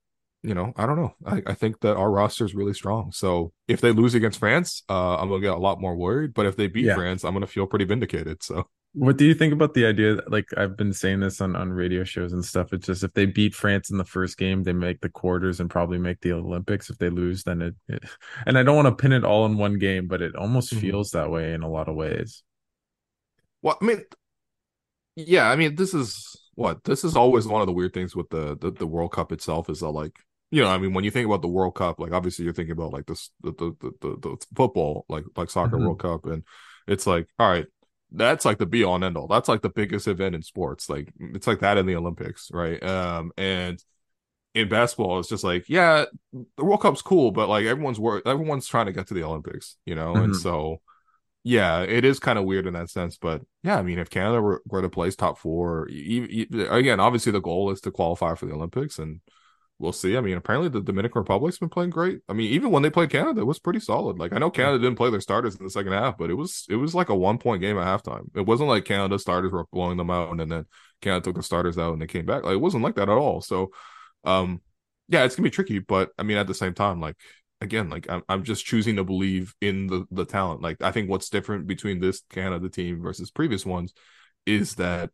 you know, I don't know. I think that our roster is really strong. So if they lose against France, I'm going to get a lot more worried. But if they beat France, I'm going to feel pretty vindicated. So what do you think about the idea that, like, I've been saying this on radio shows and stuff. It's just, if they beat France in the first game, they make the quarters and probably make the Olympics. If they lose, then it and I don't want to pin it all in one game, but it almost feels that way in a lot of ways. Well, I mean, yeah, I mean, this is always one of the weird things with the World Cup itself is that, like, you know, I mean, when you think about the World Cup, like, obviously you're thinking about, like, this the football, like soccer World Cup, and it's like, all right, that's like the be all and end all. That's like the biggest event in sports. Like, it's like that in the Olympics, right? And in basketball, it's just like, yeah, the World Cup's cool, but, like, everyone's trying to get to the Olympics, you know, and so. Yeah, it is kind of weird in that sense, but yeah, I mean, if Canada were to place top four, again, obviously the goal is to qualify for the Olympics, and we'll see. I mean, apparently the Dominican Republic's been playing great. I mean, even when they played Canada, it was pretty solid. Like, I know Canada didn't play their starters in the second half, but it was like a 1-point game at halftime. It wasn't like Canada's starters were blowing them out, and then Canada took the starters out and they came back. Like, it wasn't like that at all. So, yeah, it's gonna be tricky, but I mean, at the same time, like. Again, like, I'm just choosing to believe in the talent. Like, I think what's different between this Canada team versus previous ones is that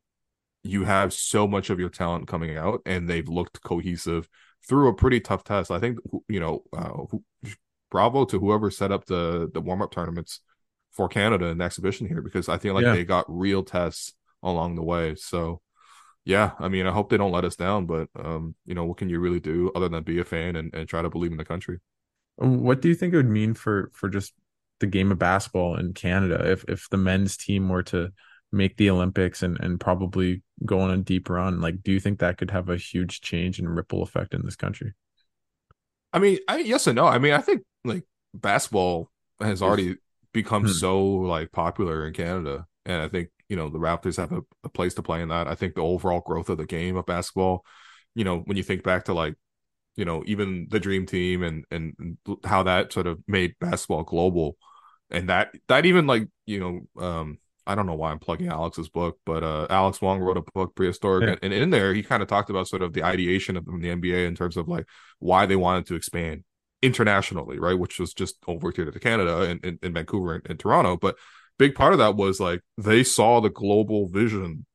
you have so much of your talent coming out, and they've looked cohesive through a pretty tough test. I think, you know, bravo to whoever set up the warm-up tournaments for Canada in the exhibition here, because I feel like they got real tests along the way. So, yeah, I mean, I hope they don't let us down, but, you know, what can you really do other than be a fan and try to believe in the country? What do you think it would mean for just the game of basketball in Canada if the men's team were to make the Olympics and probably go on a deep run? Like, do you think that could have a huge change and ripple effect in this country? I mean, yes and no. I mean, I think, like, basketball has already become so, like, popular in Canada. And I think, you know, the Raptors have a place to play in that. I think the overall growth of the game of basketball, you know, when you think back to, like, you know, even the Dream Team and how that sort of made basketball global, and that even, like, you know, I don't know why I'm plugging Alex's book, but Alex Wong wrote a book, Prehistoric, and in there he kind of talked about sort of the ideation of the NBA in terms of, like, why they wanted to expand internationally, right, which was just over here to Canada and Vancouver and Toronto, but big part of that was, like, they saw the global vision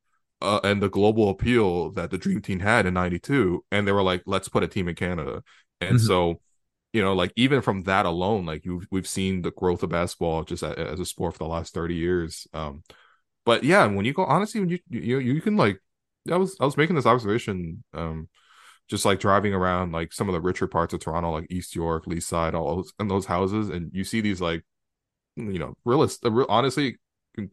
and the global appeal that the Dream Team had in 92, and they were like, let's put a team in Canada. And so, you know, like, even from that alone, like, we've seen the growth of basketball just as a sport for the last 30 years. But yeah, when you go, honestly, when you can, like, I was making this observation, just, like, driving around, like, some of the richer parts of Toronto, like East York, Leaside, Side, all those, and those houses, and you see these, like, you know, honestly,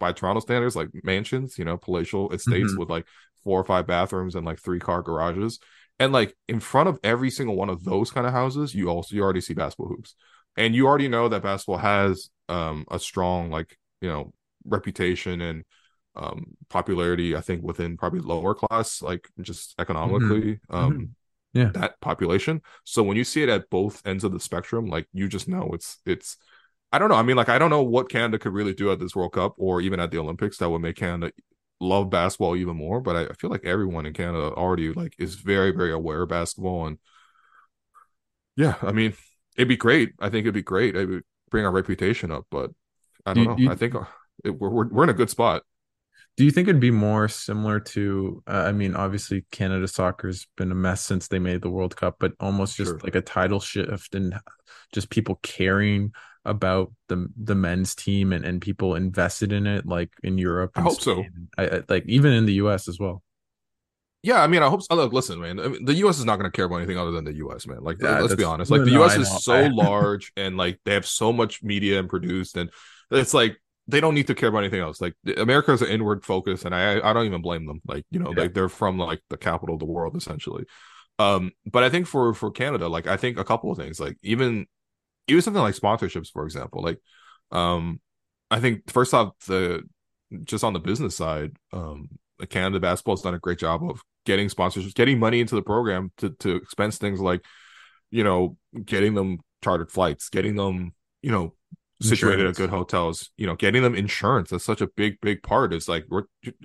by Toronto standards, like, mansions, you know, palatial estates with, like, 4 or 5 bathrooms and, like, 3-car garages, and, like, in front of every single one of those kind of houses, you already see basketball hoops, and you already know that basketball has a strong, like, you know, reputation and popularity, I think, within probably lower class, like just economically, that population. So when you see it at both ends of the spectrum, like, you just know it's I don't know. I mean, like, I don't know what Canada could really do at this World Cup or even at the Olympics that would make Canada love basketball even more. But I feel like everyone in Canada already, like, is very, very aware of basketball. And yeah, I mean, it'd be great. I think it'd be great. It would bring our reputation up. But I don't know. I think we're in a good spot. Do you think it'd be more similar to, I mean, obviously Canada soccer's been a mess since they made the World Cup, but almost just like a title shift and just people caring about the men's team and people invested in it, like in Europe? I hope Spain. So. I, like, even in the U.S. as well. Yeah, I mean, I hope so. Look, listen, man, I mean, the U.S. is not going to care about anything other than the U.S., man. Like, yeah, let's be honest. Like, the U.S. is so large and, like, they have so much media and produced, and it's like, they don't need to care about anything else. Like, America is an inward focus, and I don't even blame them. Like, you know, like, they're from, like, the capital of the world, essentially. But I think for Canada, like, I think a couple of things, like, even something like sponsorships, for example, like, I think first off, just on the business side, Canada basketball has done a great job of getting sponsorships, getting money into the program to expense things like, you know, getting them chartered flights, getting them, you know, situated at good hotels, you know, getting them insurance. That's such a big part. It's like,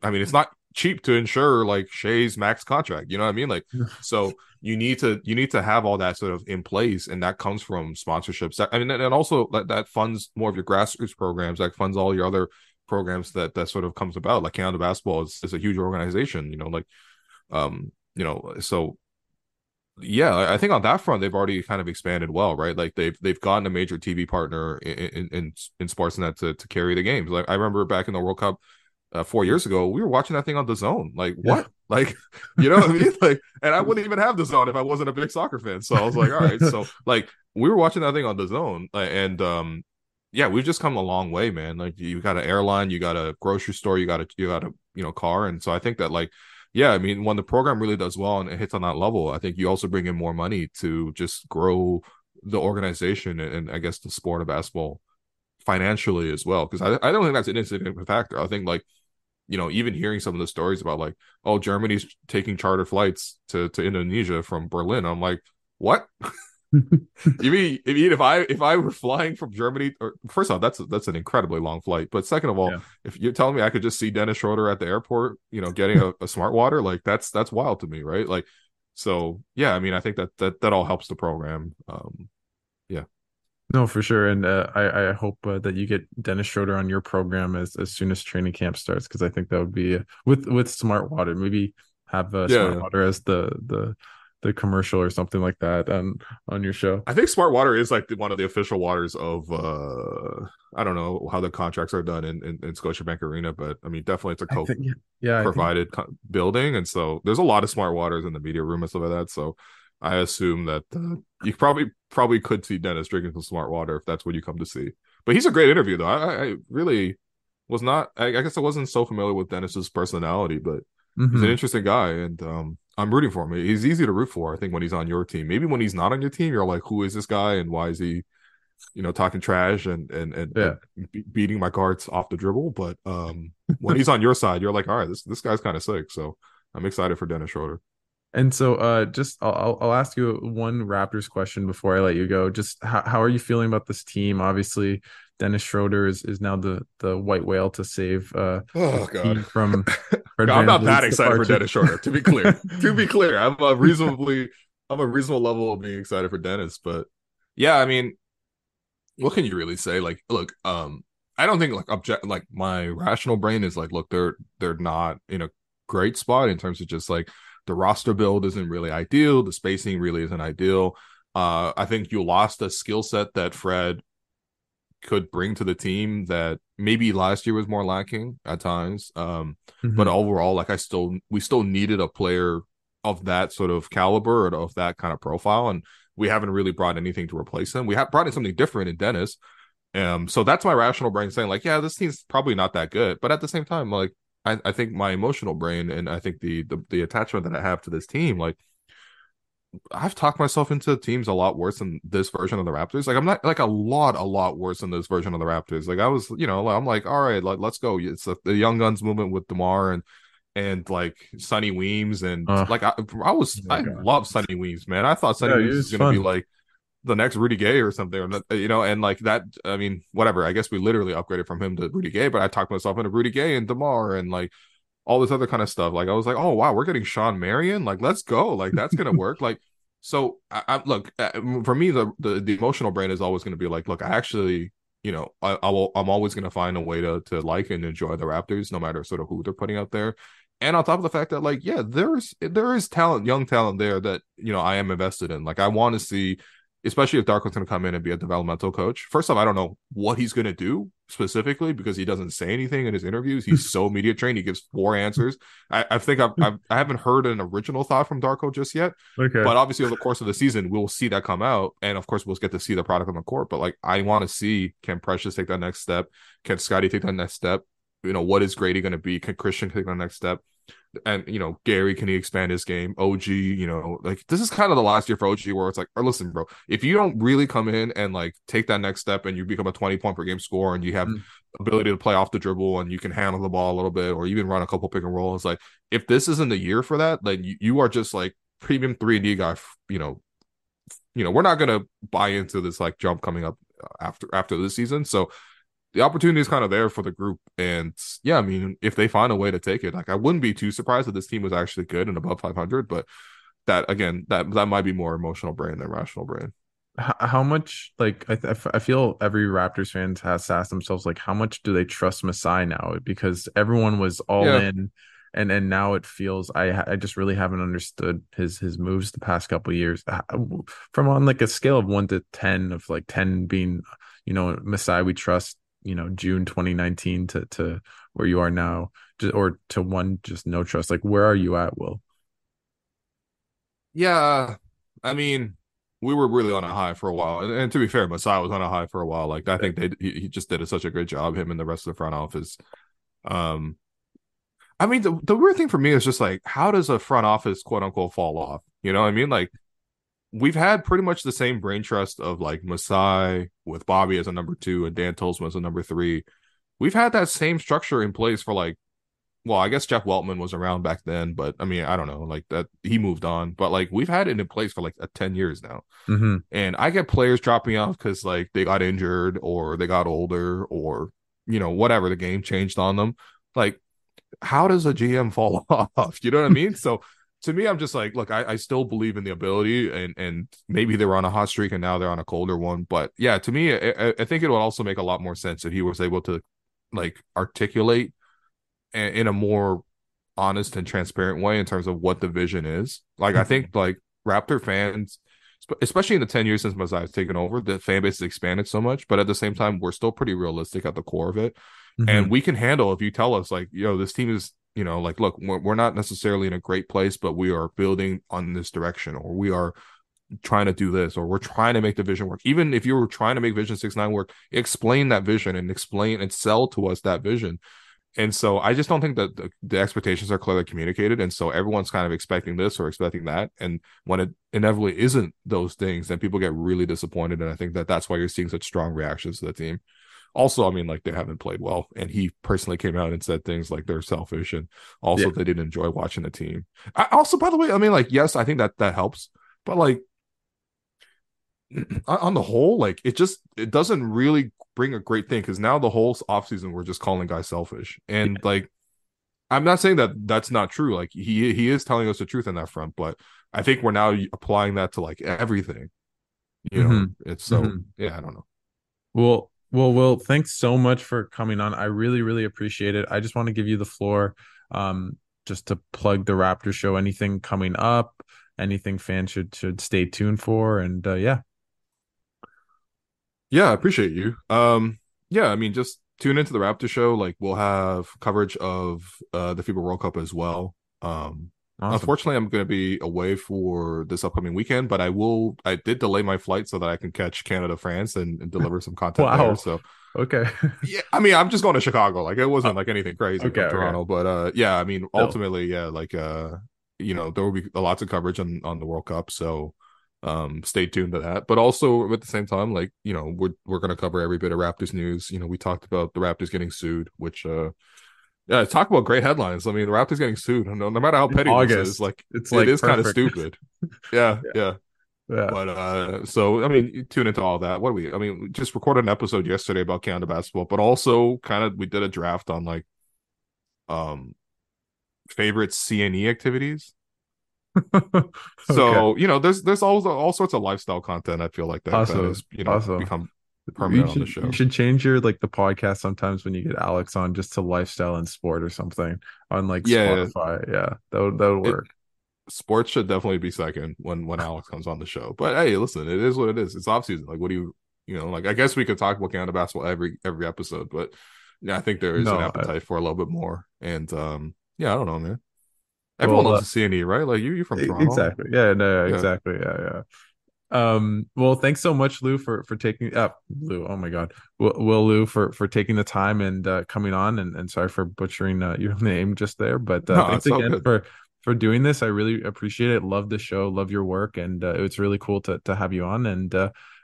I mean, it's not cheap to insure, like, Shea's max contract, you know what I mean? Like, so you need to have all that sort of in place, and that comes from sponsorships. I mean, and also that funds more of your grassroots programs, like, funds all your other programs that sort of comes about. Like, Canada basketball is a huge organization, you know, like, you know, so yeah, I think on that front they've already kind of expanded well, right? Like, they've gotten a major TV partner in Sportsnet to carry the games. Like, I remember back in the World Cup 4 years ago, we were watching that thing on DAZN. Like, what? Like, you know what I mean? Like, and I wouldn't even have DAZN if I wasn't a big soccer fan. So I was like, all right. So, like, we were watching that thing on DAZN, and yeah, we've just come a long way, man. Like, you got an airline, you got a grocery store, you got a you know, car, and so I think that, like, yeah, I mean, when the program really does well and it hits on that level, I think you also bring in more money to just grow the organization and I guess the sport of basketball financially as well. Because I don't think that's an insignificant factor. I think, like, you know, even hearing some of the stories about, like, oh, Germany's taking charter flights to Indonesia from Berlin. I'm like, what? You mean if I were flying from Germany, or first off, that's an incredibly long flight, but second of all, if you're telling me I could just see Dennis Schroeder at the airport, you know, getting a Smart Water, like, that's wild to me, right? Like, so yeah, I mean, I think that all helps the program. Yeah, no, for sure. And I hope that you get Dennis Schroeder on your program as soon as training camp starts, because I think that would be with Smart Water, maybe have Smart Water as the commercial or something like that on your show. I think Smart Water is, like, one of the official waters of I don't know how the contracts are done in Scotiabank Arena, but I mean, definitely it's a Coke provided building, and so there's a lot of Smart Waters in the media room and stuff like that. So I assume that you probably could see Dennis drinking some Smart Water if that's what you come to see. But he's a great interview, though. I really was not. I guess I wasn't so familiar with Dennis's personality, but he's an interesting guy, and I'm rooting for him. He's easy to root for, I think, when he's on your team. Maybe when he's not on your team, you're like, who is this guy and why is he, you know, talking trash and beating my guards off the dribble? But when he's on your side, you're like, all right, this guy's kind of sick. So I'm excited for Dennis Schroeder. And so just I'll ask you one Raptors question before I let you go. Just how are you feeling about this team? Obviously, Dennis Schroeder is now the white whale to save team from... God, I'm not that excited for Dennis Schroeder, to be clear. I'm a reasonable level of being excited for Dennis, but yeah, I mean, what can you really say? Like, look, I don't think, like, my rational brain is like, look, they're not in a great spot in terms of just, like, the roster build isn't really ideal, the spacing really isn't ideal. I think you lost a skill set that Fred could bring to the team that maybe last year was more lacking at times, but overall, like, we still needed a player of that sort of caliber or of that kind of profile, and we haven't really brought anything to replace him. We have brought in something different in Dennis, so that's my rational brain saying, like, yeah, this team's probably not that good. But at the same time, like, I think my emotional brain and I think the attachment that I have to this team, like, I've talked myself into teams a lot worse than this version of the Raptors. Like, I'm not like a lot worse than this version of the Raptors. Like, I was, you know, I'm like, all right, let's go. It's the Young Guns movement with DeMar and like Sonny Weems. And I love Sonny Weems, man. I thought Sonny Weems was going to be like the next Rudy Gay or something, you know, and like that, I mean, whatever. I guess we literally upgraded from him to Rudy Gay, but I talked myself into Rudy Gay and DeMar and like all this other kind of stuff. Like, I was like, oh, wow, we're getting Sean Marion. Like, let's go. Like, that's going to work. Like, so for me, the emotional brain is always going to be like, look, I actually, you know, I'm always going to find a way to like and enjoy the Raptors, no matter sort of who they're putting out there. And on top of the fact that, like, yeah, there is talent, young talent there that, you know, I am invested in. Like, I want to see, especially if Darko's going to come in and be a developmental coach. First off, I don't know what he's going to do specifically because he doesn't say anything in his interviews. He's so media trained. He gives 4 answers. I haven't heard an original thought from Darko just yet. Okay. But obviously over the course of the season, we'll see that come out. And of course, we'll get to see the product on the court. But like, I want to see, can Precious take that next step? Can Scotty take that next step? You know, what is Grady going to be? Can Christian take that next step? And, you know, Gary, can he expand his game? OG, you know, like, this is kind of the last year for OG where it's like, oh, listen, bro, if you don't really come in and like take that next step and you become a 20-point per game scorer and you have ability to play off the dribble and you can handle the ball a little bit or even run a couple pick and rolls, like, if this isn't the year for that, then you are just like premium 3D guy, you know. You know, we're not going to buy into this like jump coming up after this season. So the opportunity is kind of there for the group. And yeah, I mean, if they find a way to take it, like, I wouldn't be too surprised if this team was actually good and above 500, but that, again, that might be more emotional brain than rational brain. How much, like, I feel every Raptors fan has to ask themselves, like, how much do they trust Masai now? Because everyone was all in, and now it feels, I just really haven't understood his moves the past couple of years. From on like a scale of 1 to 10, of like 10 being, you know, Masai we trust, you know, June 2019 to where you are now, or to 1, just no trust. Like, where are you at, Will? Yeah, I mean, we were really on a high for a while, and to be fair, Masai was on a high for a while. Like, I think he just did such a great job, him and the rest of the front office. I mean, the weird thing for me is just like, how does a front office quote unquote fall off? You know what I mean? Like, we've had pretty much the same brain trust of like Masai with Bobby as a number 2 and Dan Tolsman as a number 3. We've had that same structure in place for like, well, I guess Jeff Weltman was around back then, but I mean, I don't know, like that he moved on, but like we've had it in place for like 10 years now. Mm-hmm. And I get players dropping off because like they got injured or they got older or, you know, whatever, the game changed on them. Like, how does a GM fall off? You know what I mean? So to me, I'm just like, look, I still believe in the ability, and maybe they were on a hot streak and now they're on a colder one. But yeah, to me, I think it would also make a lot more sense if he was able to like articulate in a more honest and transparent way in terms of what the vision is. Like, I think like Raptor fans, especially in the 10 years since Masai's taken over, the fan base has expanded so much. But at the same time, we're still pretty realistic at the core of it. Mm-hmm. And we can handle if you tell us like, yo, this team is, you know, like, look, we're not necessarily in a great place, but we are building on this direction, or we are trying to do this, or we're trying to make the vision work. Even if you were trying to make Vision 6-9 work, explain that vision and explain and sell to us that vision. And so I just don't think that the expectations are clearly communicated. And so everyone's kind of expecting this or expecting that. And when it inevitably isn't those things, then people get really disappointed. And I think that that's why you're seeing such strong reactions to the team. Also, I mean, like, they haven't played well, and he personally came out and said things like they're selfish, and also they didn't enjoy watching the team. I also, by the way, I mean, like, yes, I think that helps, but like on the whole, like, it doesn't really bring a great thing, because now the whole offseason we're just calling guys selfish, and like, I'm not saying that that's not true. Like, he is telling us the truth in that front, but I think we're now applying that to like everything, you know. It's so I don't know. Well, Will, thanks so much for coming on. I really, really appreciate it. I just want to give you the floor just to plug the Raptor show, anything coming up, anything fans should stay tuned for, and yeah. Yeah, I appreciate you. Yeah, I mean, just tune into the Raptor show. Like, we'll have coverage of the FIBA World Cup as well. Awesome. Unfortunately, I'm going to be away for this upcoming weekend, but I did delay my flight so that I can catch Canada, France, and deliver some content. Wow. There. So, okay. Yeah. I mean, I'm just going to Chicago. Like, it wasn't like anything crazy in Toronto, but yeah, I mean, ultimately, yeah, like, you know, there will be lots of coverage on the World Cup. So stay tuned to that. But also at the same time, like, you know, we're going to cover every bit of Raptors news. You know, we talked about the Raptors getting sued, which yeah, talk about great headlines. I mean, the Raptors getting sued, no matter how petty this is, like, it is kind of stupid. Yeah. But so I mean, tune into all that. We just recorded an episode yesterday about Canada basketball, but also kind of we did a draft on like favorite CNE activities. So you know, there's all sorts of lifestyle content. I feel like that has, you know, become permanent on the show. You should change your the podcast sometimes when you get Alex on, just to lifestyle and sport or something on Spotify. Yeah, that would work. Sports should definitely be second when Alex comes on the show. But hey, listen, it is what it is. It's off season. Like, what do you know? Like, I guess we could talk about Canada basketball every episode, but yeah, I think there is an appetite for a little bit more. And yeah, I don't know, man. Everyone loves the CNE, right? Like you're from Toronto, exactly. Yeah, no, yeah. Exactly. Yeah, yeah. Well, thanks so much, Lou, for taking up Lou. Oh my God, Will Lou for taking the time and coming on. And sorry for butchering your name just there, but thanks again for doing this. I really appreciate it. Love the show, love your work, and it's really cool to have you on, and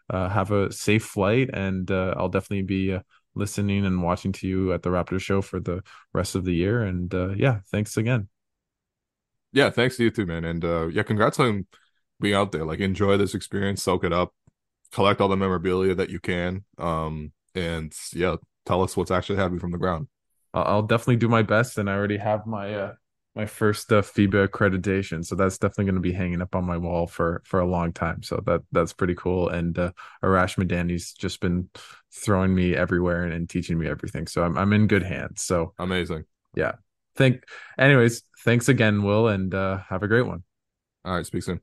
have a safe flight, and I'll definitely be listening and watching to you at the Raptors show for the rest of the year, and thanks again. Yeah, thanks to you too, man, and congrats on being out there. Like, enjoy this experience, soak it up, collect all the memorabilia that you can, and yeah, tell us what's actually happening from the ground. I'll definitely do my best, and I already have my my first FIBA accreditation, so that's definitely going to be hanging up on my wall for a long time. So that's pretty cool. And Arash Madani's just been throwing me everywhere and teaching me everything. So I'm in good hands. So amazing. Yeah. Anyways, thanks again, Will, and have a great one. All right, speak soon.